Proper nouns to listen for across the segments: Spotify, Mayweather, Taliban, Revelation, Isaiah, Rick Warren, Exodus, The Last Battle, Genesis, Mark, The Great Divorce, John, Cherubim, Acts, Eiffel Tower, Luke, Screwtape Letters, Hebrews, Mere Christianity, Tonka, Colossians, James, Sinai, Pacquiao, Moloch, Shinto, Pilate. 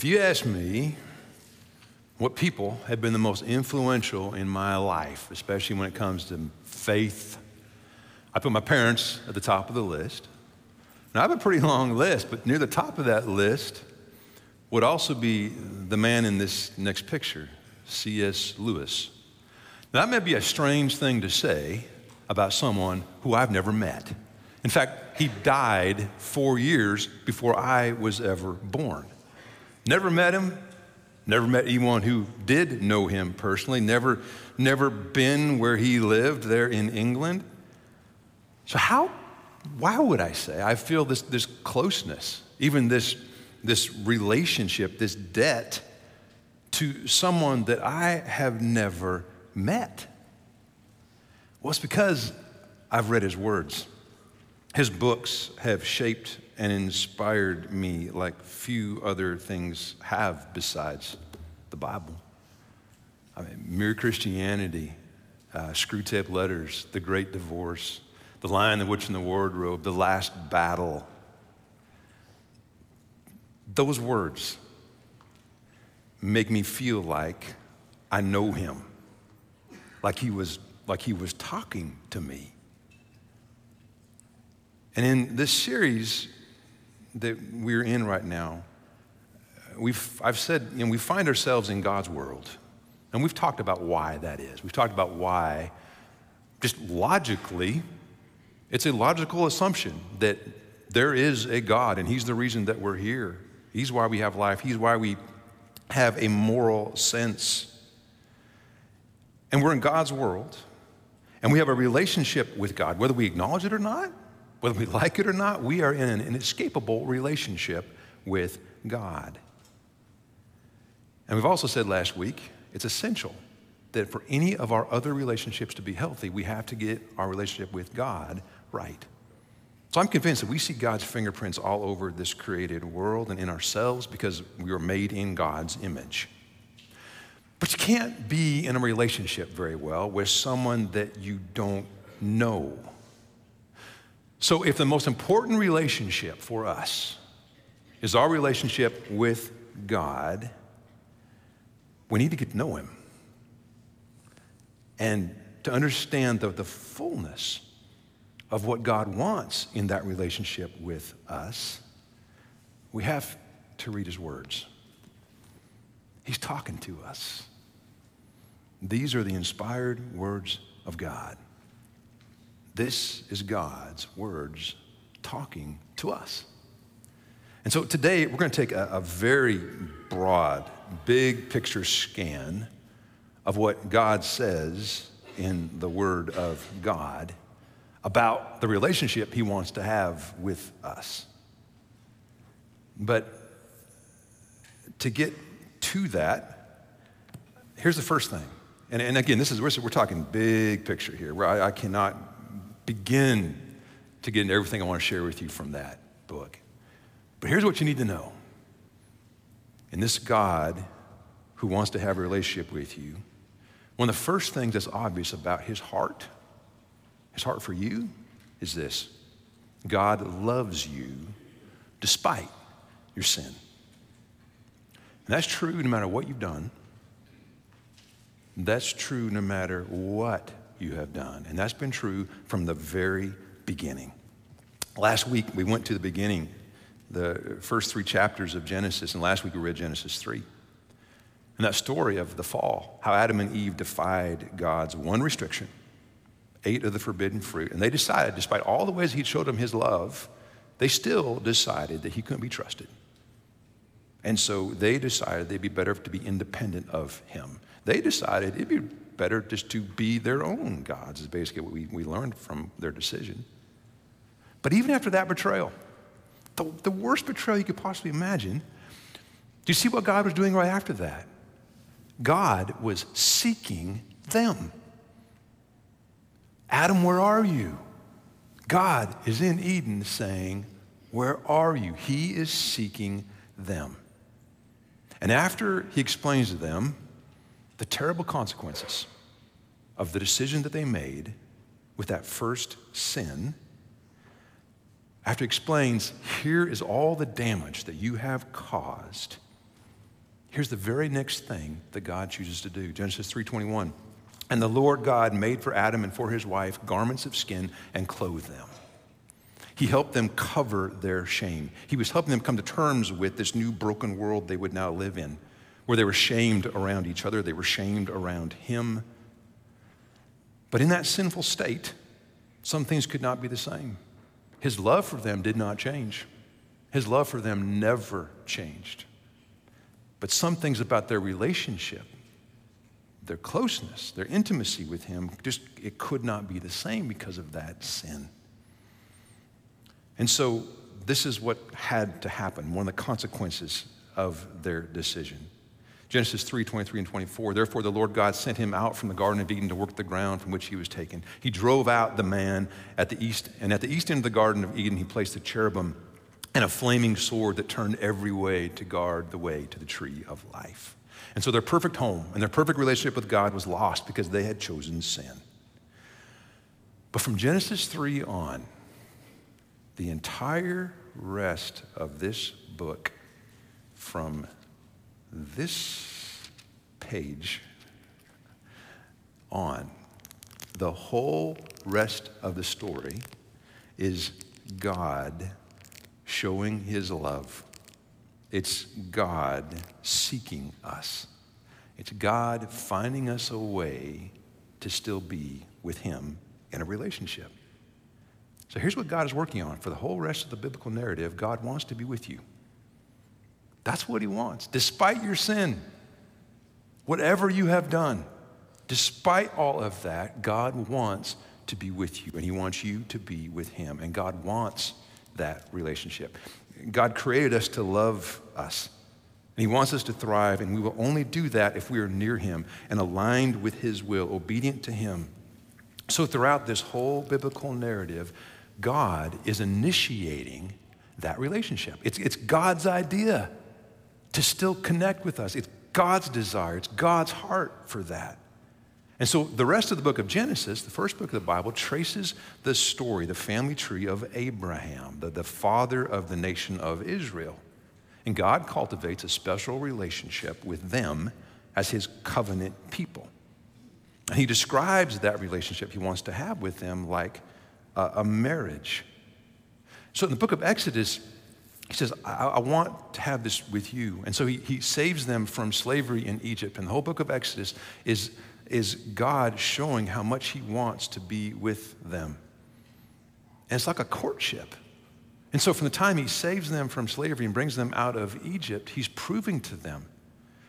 If you ask me what people have been the most influential in my life, especially when it comes to faith, I put my parents at the top of the list. Now, I have a pretty long list, but near the top of that list would also be the man in this next picture, C.S. Lewis. Now, that may be a strange thing to say about someone who I've never met. In fact, he died 4 years before I was ever born. Never met him, never met anyone who did know him personally, never been where he lived there in England. So why would I say I feel this closeness, even this relationship, this debt to someone that I have never met? Well, it's because I've read his words. His books have shaped and inspired me like few other things have besides the Bible. I mean, Mere Christianity, Screwtape Letters, The Great Divorce, The Lion, the Witch and the Wardrobe, The Last Battle. Those words make me feel like I know him, like he was talking to me. And in this series that we're in right now, I've said, you know, we find ourselves in God's world. And we've talked about why that is. We've talked about why, just logically, it's a logical assumption that there is a God and he's the reason that we're here. He's why we have life. He's why we have a moral sense. And we're in God's world, and we have a relationship with God, whether we acknowledge it or not. Whether we like it or not, we are in an inescapable relationship with God. And we've also said last week, it's essential that for any of our other relationships to be healthy, we have to get our relationship with God right. So I'm convinced that we see God's fingerprints all over this created world and in ourselves because we were made in God's image. But you can't be in a relationship very well with someone that you don't know. So if the most important relationship for us is our relationship with God, we need to get to know him and to understand the fullness of what God wants in that relationship with us. We have to read his words. He's talking to us. These are the inspired words of God. This is God's words talking to us. And so today we're going to take a very broad, big picture scan of what God says in the Word of God about the relationship he wants to have with us. But to get to that, here's the first thing. And again, we're talking big picture here, where I cannot begin to get into everything I want to share with you from that book. But here's what you need to know. In this God who wants to have a relationship with you, one of the first things that's obvious about his heart for you is this: God loves you despite your sin. And that's true no matter what you've done. That's true no matter what you have done. And that's been true from the very beginning. Last week, we went to the beginning, the first 3 chapters of Genesis, and last week we read Genesis 3. And that story of the fall, how Adam and Eve defied God's one restriction, ate of the forbidden fruit, and they decided, despite all the ways he showed them his love, they still decided that he couldn't be trusted. And so they decided they'd be better to be independent of him. They decided it'd be better just to be their own gods, is basically what we learned from their decision. But even after that betrayal, the worst betrayal you could possibly imagine, do you see what God was doing right after that? God was seeking them. Adam, where are you? God is in Eden saying, where are you? He is seeking them. And after he explains to them the terrible consequences of the decision that they made with that first sin, after he explains, here is all the damage that you have caused, Here's the very next thing that God chooses to do. Genesis 3:21. And the Lord God made for Adam and for his wife garments of skin and clothed them. He helped them cover their shame. He was helping them come to terms with this new broken world they would now live in, where they were shamed around each other, they were shamed around him. But in that sinful state, some things could not be the same. His love for them did not change. His love for them never changed. But some things about their relationship, their closeness, their intimacy with him, just it could not be the same because of that sin. And so this is what had to happen, one of the consequences of their decision. Genesis 3:23 and 24, therefore the Lord God sent him out from the Garden of Eden to work the ground from which he was taken. He drove out the man at the east, and at the east end of the Garden of Eden, he placed a cherubim and a flaming sword that turned every way to guard the way to the tree of life. And so their perfect home and their perfect relationship with God was lost because they had chosen sin. But from Genesis 3 on, the entire rest of this book, from this page on, the whole rest of the story is God showing his love. It's God seeking us. It's God finding us a way to still be with him in a relationship. So here's what God is working on for the whole rest of the biblical narrative. God wants to be with you. That's what he wants. Despite your sin, whatever you have done, despite all of that, God wants to be with you, and he wants you to be with him, and God wants that relationship. God created us to love us, and he wants us to thrive, and we will only do that if we are near him and aligned with his will, obedient to him. So throughout this whole biblical narrative, God is initiating that relationship. It's God's idea to still connect with us. It's God's desire. It's God's heart for that. And so the rest of the book of Genesis, the first book of the Bible, traces the story, the family tree of Abraham, the father of the nation of Israel. And God cultivates a special relationship with them as his covenant people. And he describes that relationship he wants to have with them like a marriage. So in the book of Exodus, he says, I want to have this with you. And so he saves them from slavery in Egypt. And the whole book of Exodus is God showing how much he wants to be with them. And it's like a courtship. And so from the time he saves them from slavery and brings them out of Egypt, he's proving to them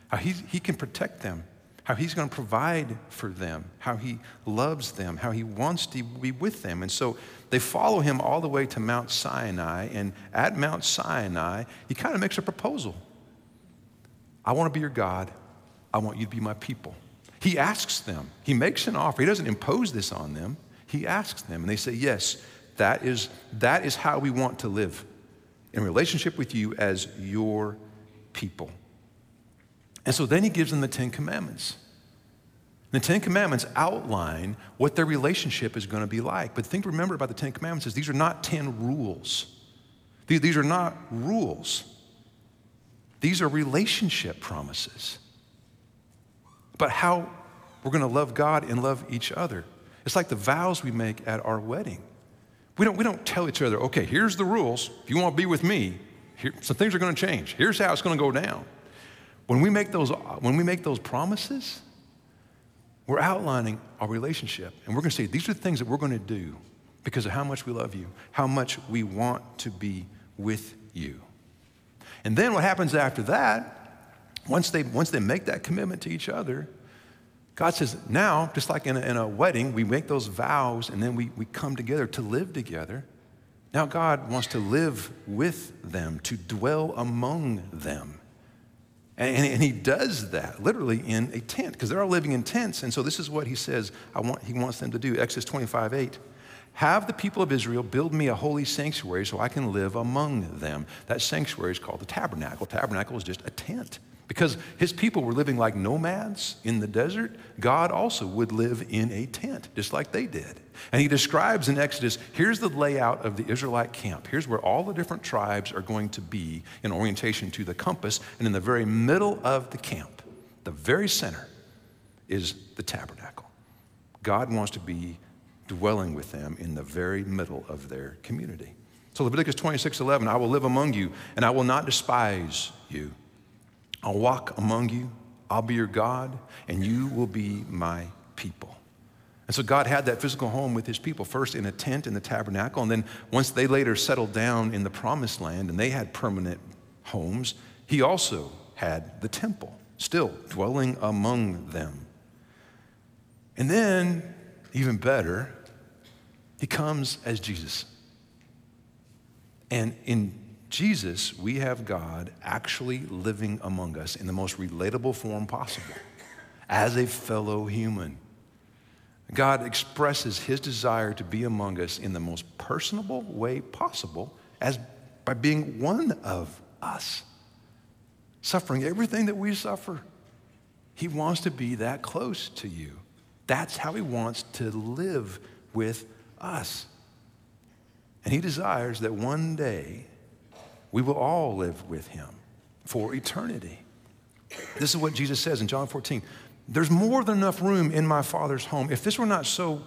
how he can protect them, how he's going to provide for them, how he loves them, how he wants to be with them. And so they follow him all the way to Mount Sinai, and at Mount Sinai, he kind of makes a proposal. I want to be your God. I want you to be my people. He asks them. He makes an offer. He doesn't impose this on them. He asks them, and they say, yes, that is how we want to live, in relationship with you as your people. And so then he gives them the Ten Commandments. The Ten Commandments outline what their relationship is going to be like. But the thing to remember about the Ten Commandments is these are not 10 rules. These are not rules. These are relationship promises about how we're going to love God and love each other. It's like the vows we make at our wedding. We don't tell each other, okay, here's the rules. If you want to be with me, some things are going to change. Here's how it's going to go down. When we make those promises, we're outlining our relationship, and we're going to say these are the things that we're going to do because of how much we love you, how much we want to be with you. And then what happens after that, once they make that commitment to each other, God says, now, just like in a wedding, we make those vows and then we come together to live together. Now God wants to live with them, to dwell among them. And he does that literally in a tent, because they're all living in tents. And so this is what he says he wants them to do. Exodus 25:8. Have the people of Israel build me a holy sanctuary so I can live among them. That sanctuary is called the tabernacle. Tabernacle is just a tent. Because his people were living like nomads in the desert, God also would live in a tent, just like they did. And he describes in Exodus, here's the layout of the Israelite camp. Here's where all the different tribes are going to be in orientation to the compass. And in the very middle of the camp, the very center, is the tabernacle. God wants to be dwelling with them in the very middle of their community. So Leviticus 26:11, I will live among you, and I will not despise you. I'll walk among you, I'll be your God, and you will be my people. And so God had that physical home with his people, first in a tent in the tabernacle, and then once they later settled down in the promised land and they had permanent homes, he also had the temple, still dwelling among them. And then, even better, he comes as Jesus. And in Jesus, we have God actually living among us in the most relatable form possible, as a fellow human. God expresses his desire to be among us in the most personable way possible, as by being one of us, suffering everything that we suffer. He wants to be that close to you. That's how he wants to live with us. And he desires that one day we will all live with him for eternity. This is what Jesus says in John 14. There's more than enough room in my Father's home. If this were not so,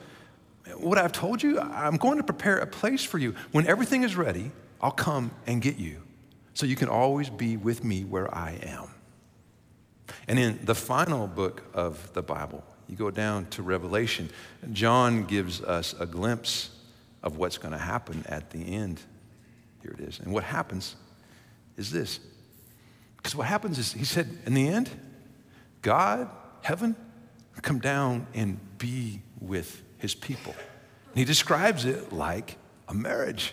what I've told you, I'm going to prepare a place for you. When everything is ready, I'll come and get you so you can always be with me where I am. And in the final book of the Bible, you go down to Revelation, John gives us a glimpse of what's going to happen at the end. Here it is. And what happens is this. Because what happens is, he said, in the end, God, heaven, come down and be with his people. And he describes it like a marriage.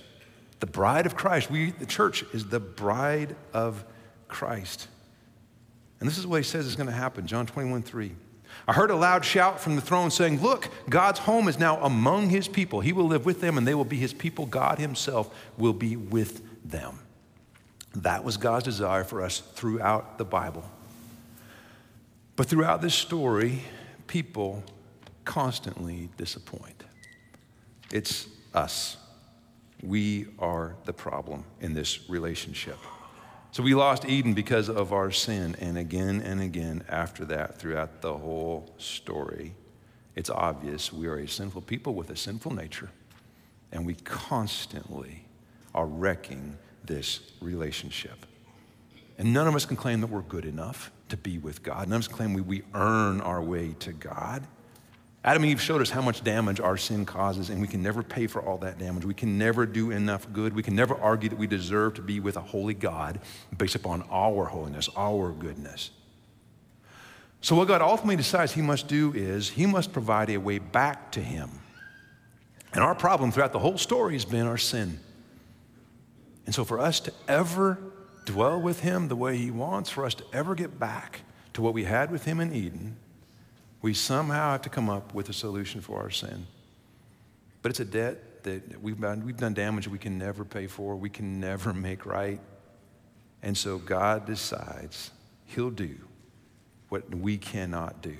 The bride of Christ. We, the church, is the bride of Christ. And this is what he says is going to happen. John 21:3. I heard a loud shout from the throne saying, look, God's home is now among his people. He will live with them and they will be his people. God himself will be with them. That was God's desire for us throughout the Bible. But throughout this story, people constantly disappoint. It's us. We are the problem in this relationship. So we lost Eden because of our sin, and again after that, throughout the whole story, it's obvious we are a sinful people with a sinful nature, and we constantly are wrecking this relationship. And none of us can claim that we're good enough to be with God. None of us can claim we earn our way to God. Adam and Eve showed us how much damage our sin causes, and we can never pay for all that damage. We can never do enough good. We can never argue that we deserve to be with a holy God based upon our holiness, our goodness. So what God ultimately decides he must do is he must provide a way back to him. And our problem throughout the whole story has been our sin. And so for us to ever dwell with him the way he wants, for us to ever get back to what we had with him in Eden, we somehow have to come up with a solution for our sin. But it's a debt that we've done damage we can never pay for, we can never make right. And so God decides he'll do what we cannot do.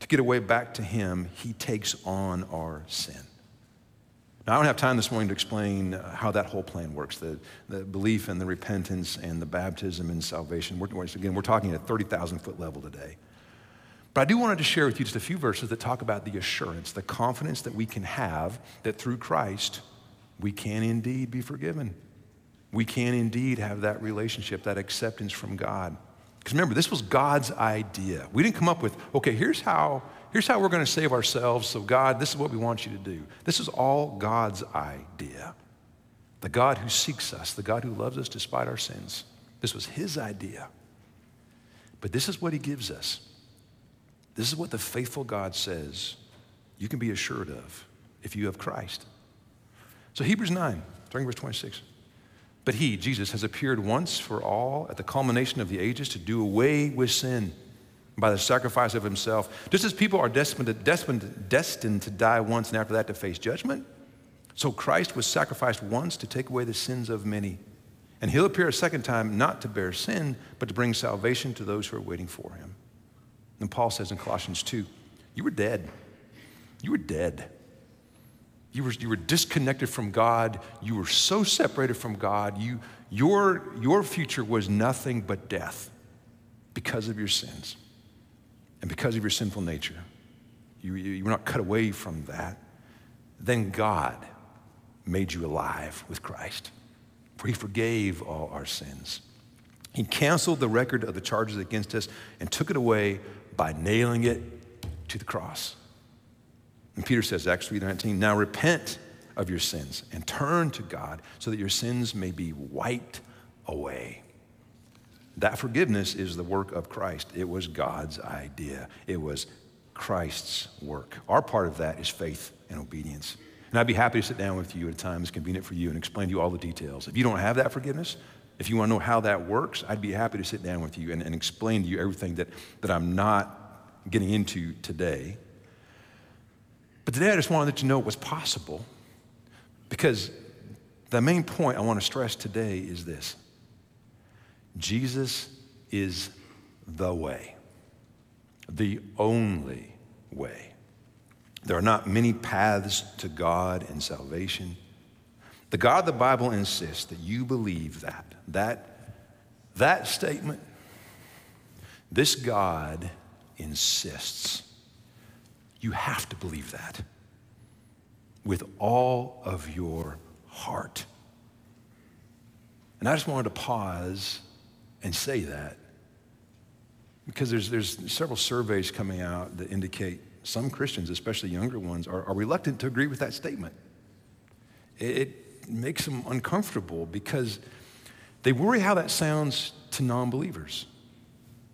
To get away back to him, he takes on our sin. Now, I don't have time this morning to explain how that whole plan works, the belief and the repentance and the baptism and salvation. We're talking at a 30,000-foot level today. But I do want to share with you just a few verses that talk about the assurance, the confidence that we can have that through Christ, we can indeed be forgiven. We can indeed have that relationship, that acceptance from God. Because remember, this was God's idea. We didn't come up with, okay, here's how we're going to save ourselves, so God, this is what we want you to do. This is all God's idea. The God who seeks us, the God who loves us despite our sins. This was his idea. But this is what he gives us. This is what the faithful God says you can be assured of if you have Christ. So Hebrews 9, starting verse 26. But he, Jesus, has appeared once for all at the culmination of the ages to do away with sin by the sacrifice of himself. Just as people are destined to die once and after that to face judgment, so Christ was sacrificed once to take away the sins of many. And he'll appear a second time not to bear sin, but to bring salvation to those who are waiting for him. And Paul says in Colossians 2, you were dead. You were dead. You were disconnected from God. You were so separated from God. Your future was nothing but death because of your sins and because of your sinful nature. You were not cut away from that. Then God made you alive with Christ, for he forgave all our sins. He canceled the record of the charges against us and took it away by nailing it to the cross. And Peter says, Acts 3:19, now repent of your sins and turn to God so that your sins may be wiped away. That forgiveness is the work of Christ. It was God's idea. It was Christ's work. Our part of that is faith and obedience. And I'd be happy to sit down with you at a time that's convenient for you and explain to you all the details. If you don't have that forgiveness, if you want to know how that works, I'd be happy to sit down with you and explain to you everything that I'm not getting into today. But today I just wanted to know what's possible, because the main point I want to stress today is this: Jesus is the way, the only way. There are not many paths to God and salvation. The God of the Bible insists that you believe that statement. This God insists. You have to believe that with all of your heart. And I just wanted to pause and say that, because there's several surveys coming out that indicate some Christians, especially younger ones, are reluctant to agree with that statement. It makes them uncomfortable because they worry how that sounds to non-believers.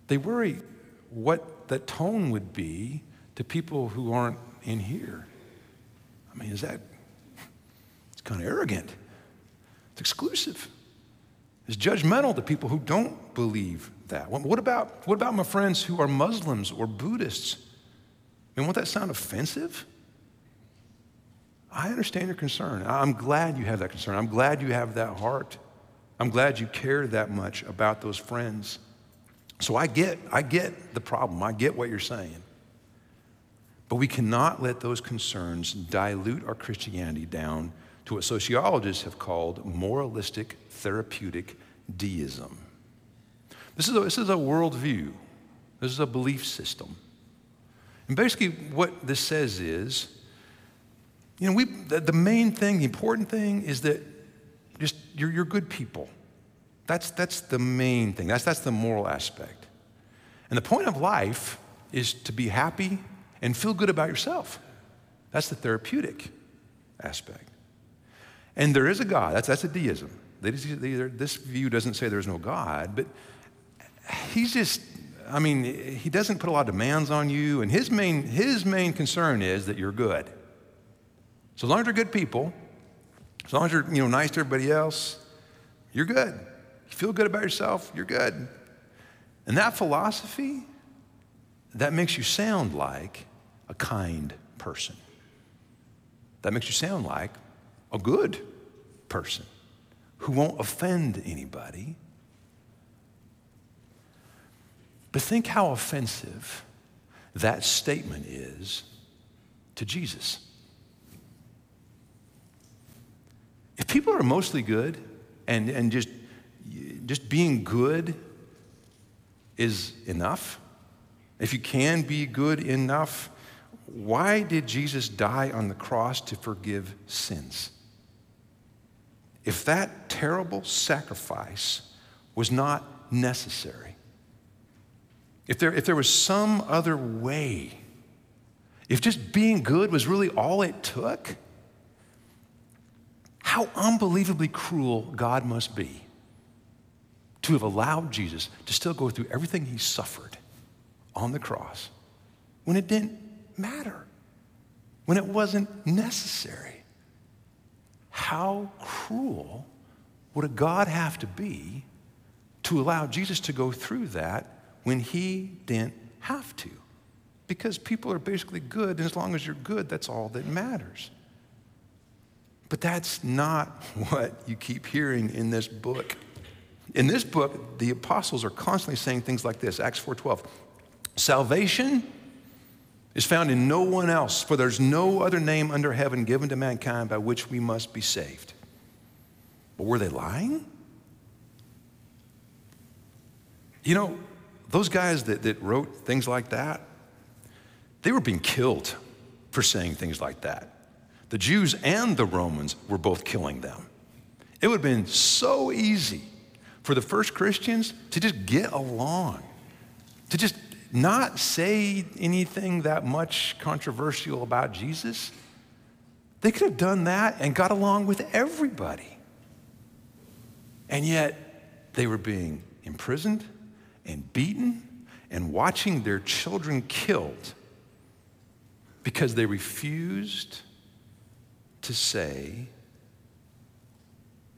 They worry what that tone would be to people who aren't in here. I mean, it's kind of arrogant. It's exclusive. It's judgmental to people who don't believe that. What about my friends who are Muslims or Buddhists? I mean, won't that sound offensive? I understand your concern. I'm glad you have that concern. I'm glad you have that heart. I'm glad you care that much about those friends. So I get the problem. I get what you're saying. But we cannot let those concerns dilute our Christianity down to what sociologists have called moralistic, therapeutic deism. This is a worldview. This is a belief system. And basically what this says is, the main thing, the important thing is that just you're good people. That's the main thing. That's the moral aspect. And the point of life is to be happy and feel good about yourself. That's the therapeutic aspect. And there is a God. That's a deism. This view doesn't say there's no God, but he doesn't put a lot of demands on you, and his main concern is that you're good. So as long as you're good people, as long as you're nice to everybody else, you're good. You feel good about yourself, you're good. And that philosophy, that makes you sound like a kind person. That makes you sound like a good person who won't offend anybody. But think how offensive that statement is to Jesus. If people are mostly good and just being good is enough, if you can be good enough, why did Jesus die on the cross to forgive sins? If that terrible sacrifice was not necessary, if there was some other way, if just being good was really all it took, how unbelievably cruel God must be to have allowed Jesus to still go through everything he suffered on the cross when it didn't matter, when it wasn't necessary. How cruel would a God have to be to allow Jesus to go through that when he didn't have to? Because people are basically good, and as long as you're good, that's all that matters. But that's not what you keep hearing in this book. In this book, the apostles are constantly saying things like this, Acts 4:12. Salvation is found in no one else, for there's no other name under heaven given to mankind by which we must be saved. But were they lying? You know, those guys that wrote things like that, they were being killed for saying things like that. The Jews and the Romans were both killing them. It would have been so easy for the first Christians to just get along, to just not say anything that much controversial about Jesus. They could have done that and got along with everybody. And yet they were being imprisoned and beaten and watching their children killed because they refused to say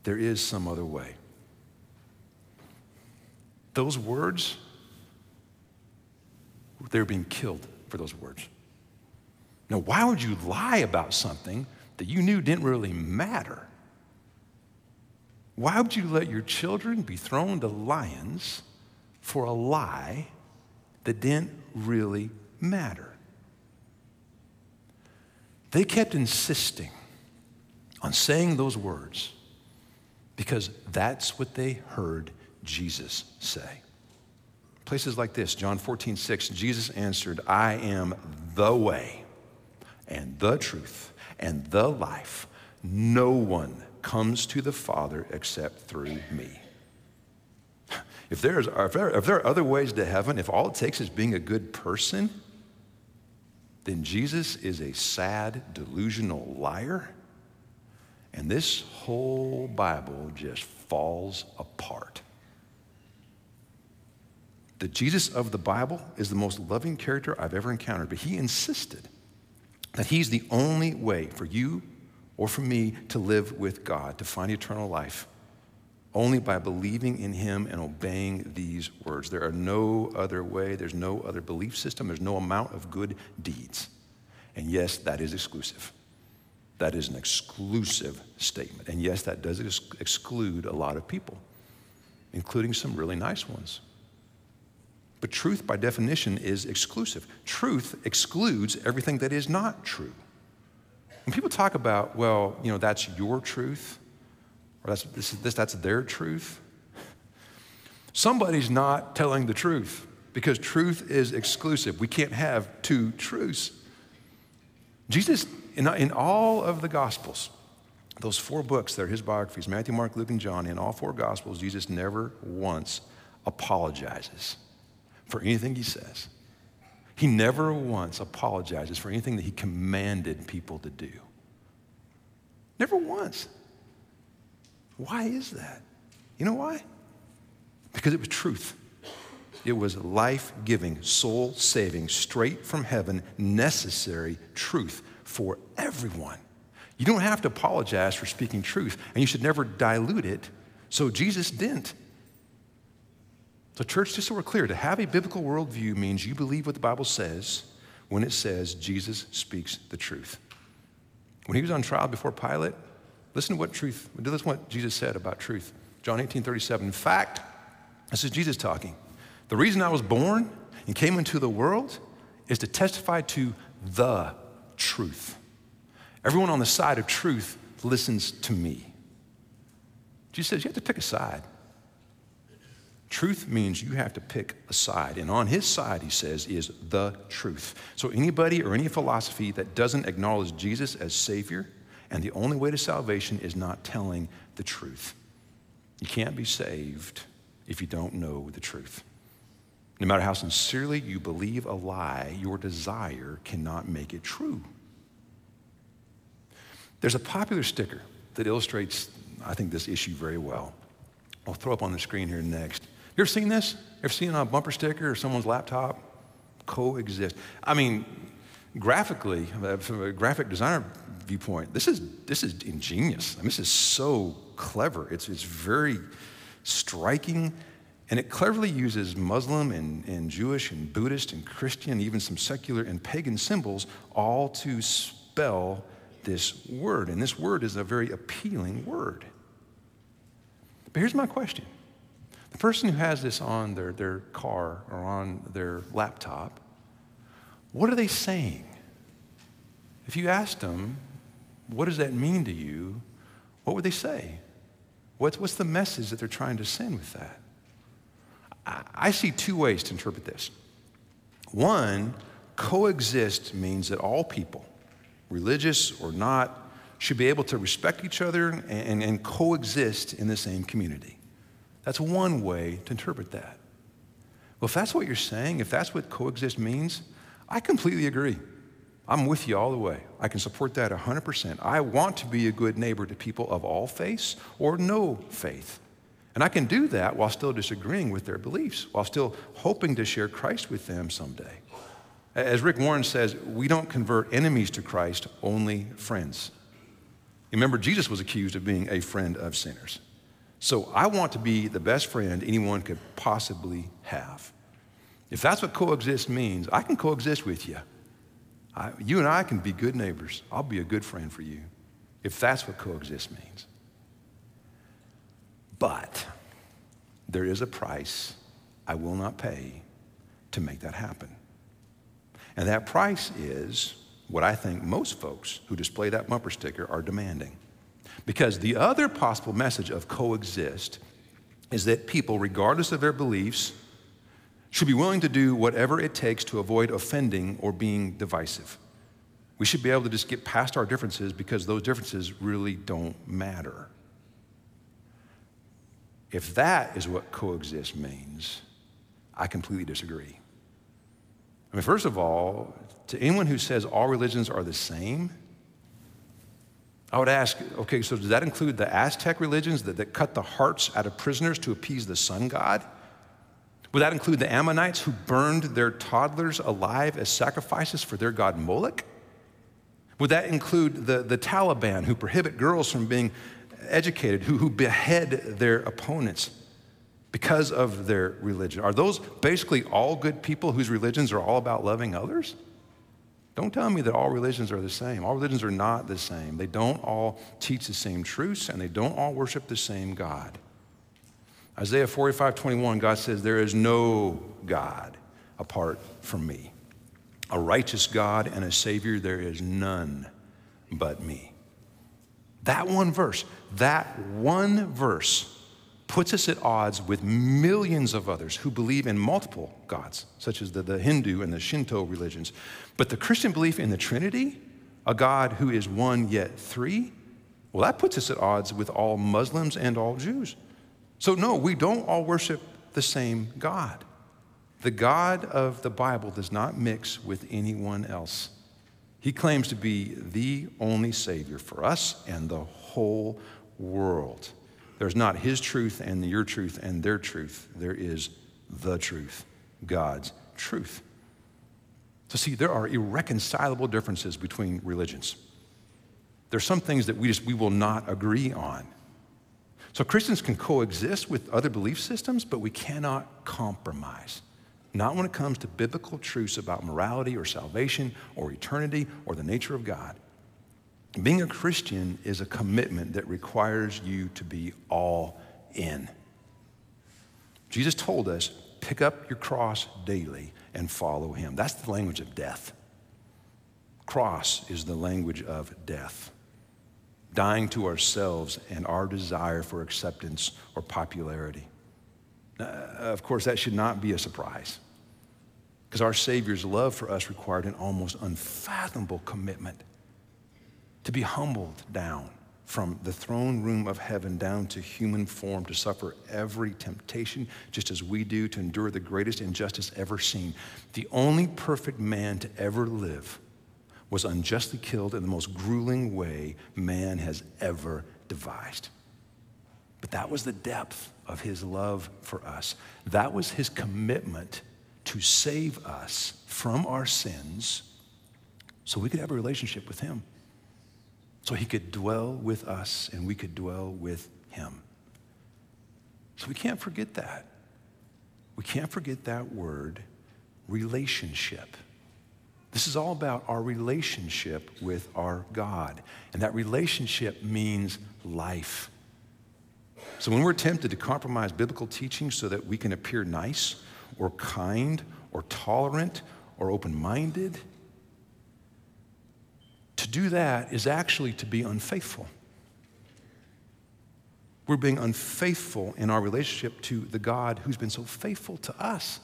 there is some other way. Those words, they're being killed for those words. Now, why would you lie about something that you knew didn't really matter? Why would you let your children be thrown to lions for a lie that didn't really matter? They kept insisting on saying those words because that's what they heard Jesus say. Places like this, John 14:6, Jesus answered, I am the way and the truth and the life. No one comes to the Father except through me. If there are other ways to heaven, if all it takes is being a good person, then Jesus is a sad, delusional liar, and this whole Bible just falls apart. The Jesus of the Bible is the most loving character I've ever encountered, but he insisted that he's the only way for you or for me to live with God, to find eternal life, only by believing in him and obeying these words. There are no other way. There's no other belief system. There's no amount of good deeds. And yes, that is exclusive. That is an exclusive statement. And yes, that does exclude a lot of people, including some really nice ones. But truth, by definition, is exclusive. Truth excludes everything that is not true. When people talk about, well, you know, that's your truth, or that's their truth, somebody's not telling the truth because truth is exclusive. We can't have two truths. Jesus, in all of the Gospels, those four books that are his biographies, Matthew, Mark, Luke, and John, in all four Gospels, Jesus never once apologizes for anything he says. He never once apologizes for anything that he commanded people to do. Never once. Why is that? You know why? Because it was truth. It was life-giving, soul-saving, straight from heaven, necessary truth for everyone. You don't have to apologize for speaking truth, and you should never dilute it, so Jesus didn't. So church, just so we're clear, to have a biblical worldview means you believe what the Bible says when it says Jesus speaks the truth. When he was on trial before Pilate, listen to what Jesus said about truth. John 18:37. In fact, this is Jesus talking. The reason I was born and came into the world is to testify to the truth. Everyone on the side of truth listens to me. Jesus says you have to pick a side. Truth means you have to pick a side, and on his side, he says, is the truth. So anybody or any philosophy that doesn't acknowledge Jesus as Savior and the only way to salvation is not telling the truth. You can't be saved if you don't know the truth. No matter how sincerely you believe a lie, your desire cannot make it true. There's a popular sticker that illustrates, I think, this issue very well. I'll throw up on the screen here next. You ever seen this? Ever seen a bumper sticker or someone's laptop? Coexist. I mean, graphically, from a graphic designer viewpoint, this is ingenious. I mean, this is so clever. It's very striking, and it cleverly uses Muslim and Jewish and Buddhist and Christian, even some secular and pagan symbols, all to spell this word. And this word is a very appealing word. But here's my question. person who has this on their car or on their laptop, what are they saying? If you asked them, what does that mean to you? What would they say? What's the message that they're trying to send with that? I see two ways to interpret this. One, coexist means that all people, religious or not, should be able to respect each other and coexist in the same community. That's one way to interpret that. Well, if that's what you're saying, if that's what coexist means, I completely agree. I'm with you all the way. I can support that 100%. I want to be a good neighbor to people of all faiths or no faith. And I can do that while still disagreeing with their beliefs, while still hoping to share Christ with them someday. As Rick Warren says, we don't convert enemies to Christ, only friends. Remember, Jesus was accused of being a friend of sinners. So I want to be the best friend anyone could possibly have. If that's what coexist means, I can coexist with you. You and I can be good neighbors. I'll be a good friend for you, if that's what coexist means. But there is a price I will not pay to make that happen. And that price is what I think most folks who display that bumper sticker are demanding. Because the other possible message of coexist is that people, regardless of their beliefs, should be willing to do whatever it takes to avoid offending or being divisive. We should be able to just get past our differences because those differences really don't matter. If that is what coexist means, I completely disagree. I mean, first of all, to anyone who says all religions are the same, I would ask, okay, so does that include the Aztec religions that cut the hearts out of prisoners to appease the sun god? Would that include the Ammonites who burned their toddlers alive as sacrifices for their god Moloch? Would that include the Taliban who prohibit girls from being educated, who behead their opponents because of their religion? Are those basically all good people whose religions are all about loving others? Don't tell me that all religions are the same. All religions are not the same. They don't all teach the same truths, and they don't all worship the same God. Isaiah 45:21, God says, there is no God apart from me. A righteous God and a Savior, there is none but me. That one verse puts us at odds with millions of others who believe in multiple gods, such as the Hindu and the Shinto religions. But the Christian belief in the Trinity, a God who is one yet three, well, that puts us at odds with all Muslims and all Jews. So no, we don't all worship the same God. The God of the Bible does not mix with anyone else. He claims to be the only Savior for us and the whole world. There's not his truth and your truth and their truth. There is the truth, God's truth. So see, there are irreconcilable differences between religions. There's some things that we will not agree on. So Christians can coexist with other belief systems, but we cannot compromise. Not when it comes to biblical truths about morality or salvation or eternity or the nature of God. Being a Christian is a commitment that requires you to be all in. Jesus told us, pick up your cross daily and follow him. That's the language of death. Cross is the language of death. Dying to ourselves and our desire for acceptance or popularity. Of course, that should not be a surprise, because our Savior's love for us required an almost unfathomable commitment to be humbled down from the throne room of heaven down to human form, to suffer every temptation, just as we do, to endure the greatest injustice ever seen. The only perfect man to ever live was unjustly killed in the most grueling way man has ever devised. But that was the depth of his love for us. That was his commitment to save us from our sins so we could have a relationship with him, so he could dwell with us and we could dwell with him. So we can't forget that. We can't forget that word, relationship. This is all about our relationship with our God, and that relationship means life. So when we're tempted to compromise biblical teaching so that we can appear nice or kind or tolerant or open-minded, to do that is actually to be unfaithful. We're being unfaithful in our relationship to the God who's been so faithful to us.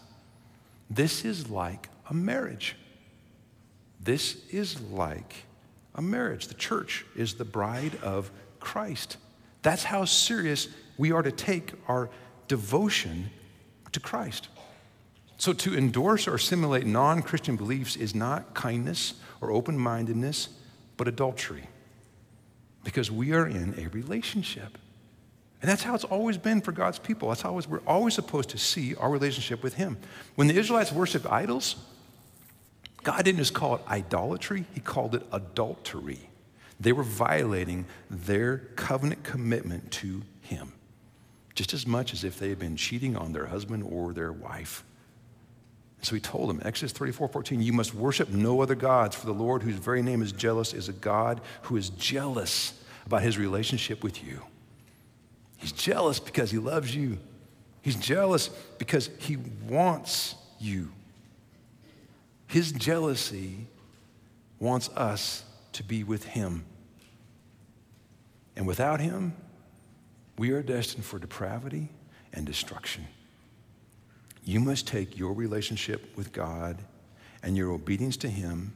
This is like a marriage. This is like a marriage. The church is the bride of Christ. That's how serious we are to take our devotion to Christ. So to endorse or assimilate non-Christian beliefs is not kindness or open-mindedness, but adultery, because we are in a relationship. And that's how it's always been for God's people. That's how we're always supposed to see our relationship with him. When the Israelites worshiped idols, God didn't just call it idolatry, he called it adultery. They were violating their covenant commitment to him, just as much as if they had been cheating on their husband or their wife. So he told them, Exodus 34:14, you must worship no other gods, for the Lord, whose very name is jealous, is a God who is jealous about his relationship with you. He's jealous because he loves you. He's jealous because he wants you. His jealousy wants us to be with him. And without him, we are destined for depravity and destruction. You must take your relationship with God and your obedience to him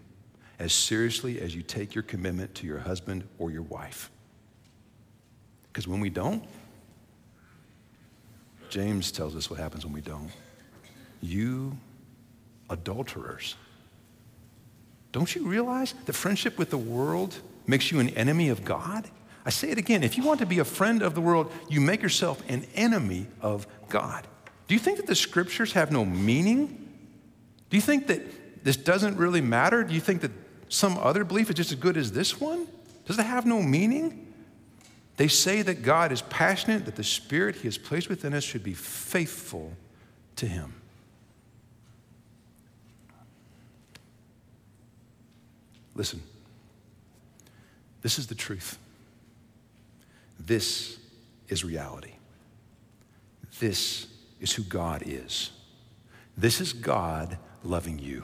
as seriously as you take your commitment to your husband or your wife. Because when we don't, James tells us what happens when we don't. You adulterers, don't you realize that friendship with the world makes you an enemy of God? I say it again, if you want to be a friend of the world, you make yourself an enemy of God. Do you think that the scriptures have no meaning? Do you think that this doesn't really matter? Do you think that some other belief is just as good as this one? Does it have no meaning? They say that God is passionate, that the spirit he has placed within us should be faithful to him. Listen, this is the truth. This is reality. This is who God is. This is God loving you.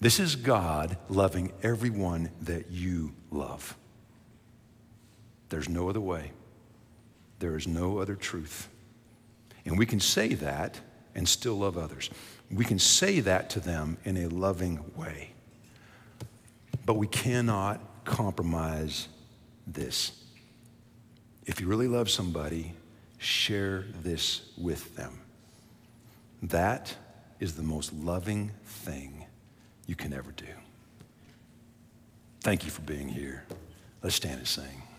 This is God loving everyone that you love. There's no other way. There is no other truth. And we can say that and still love others. We can say that to them in a loving way. But we cannot compromise this. If you really love somebody, share this with them. That is the most loving thing you can ever do. Thank you for being here. Let's stand and sing.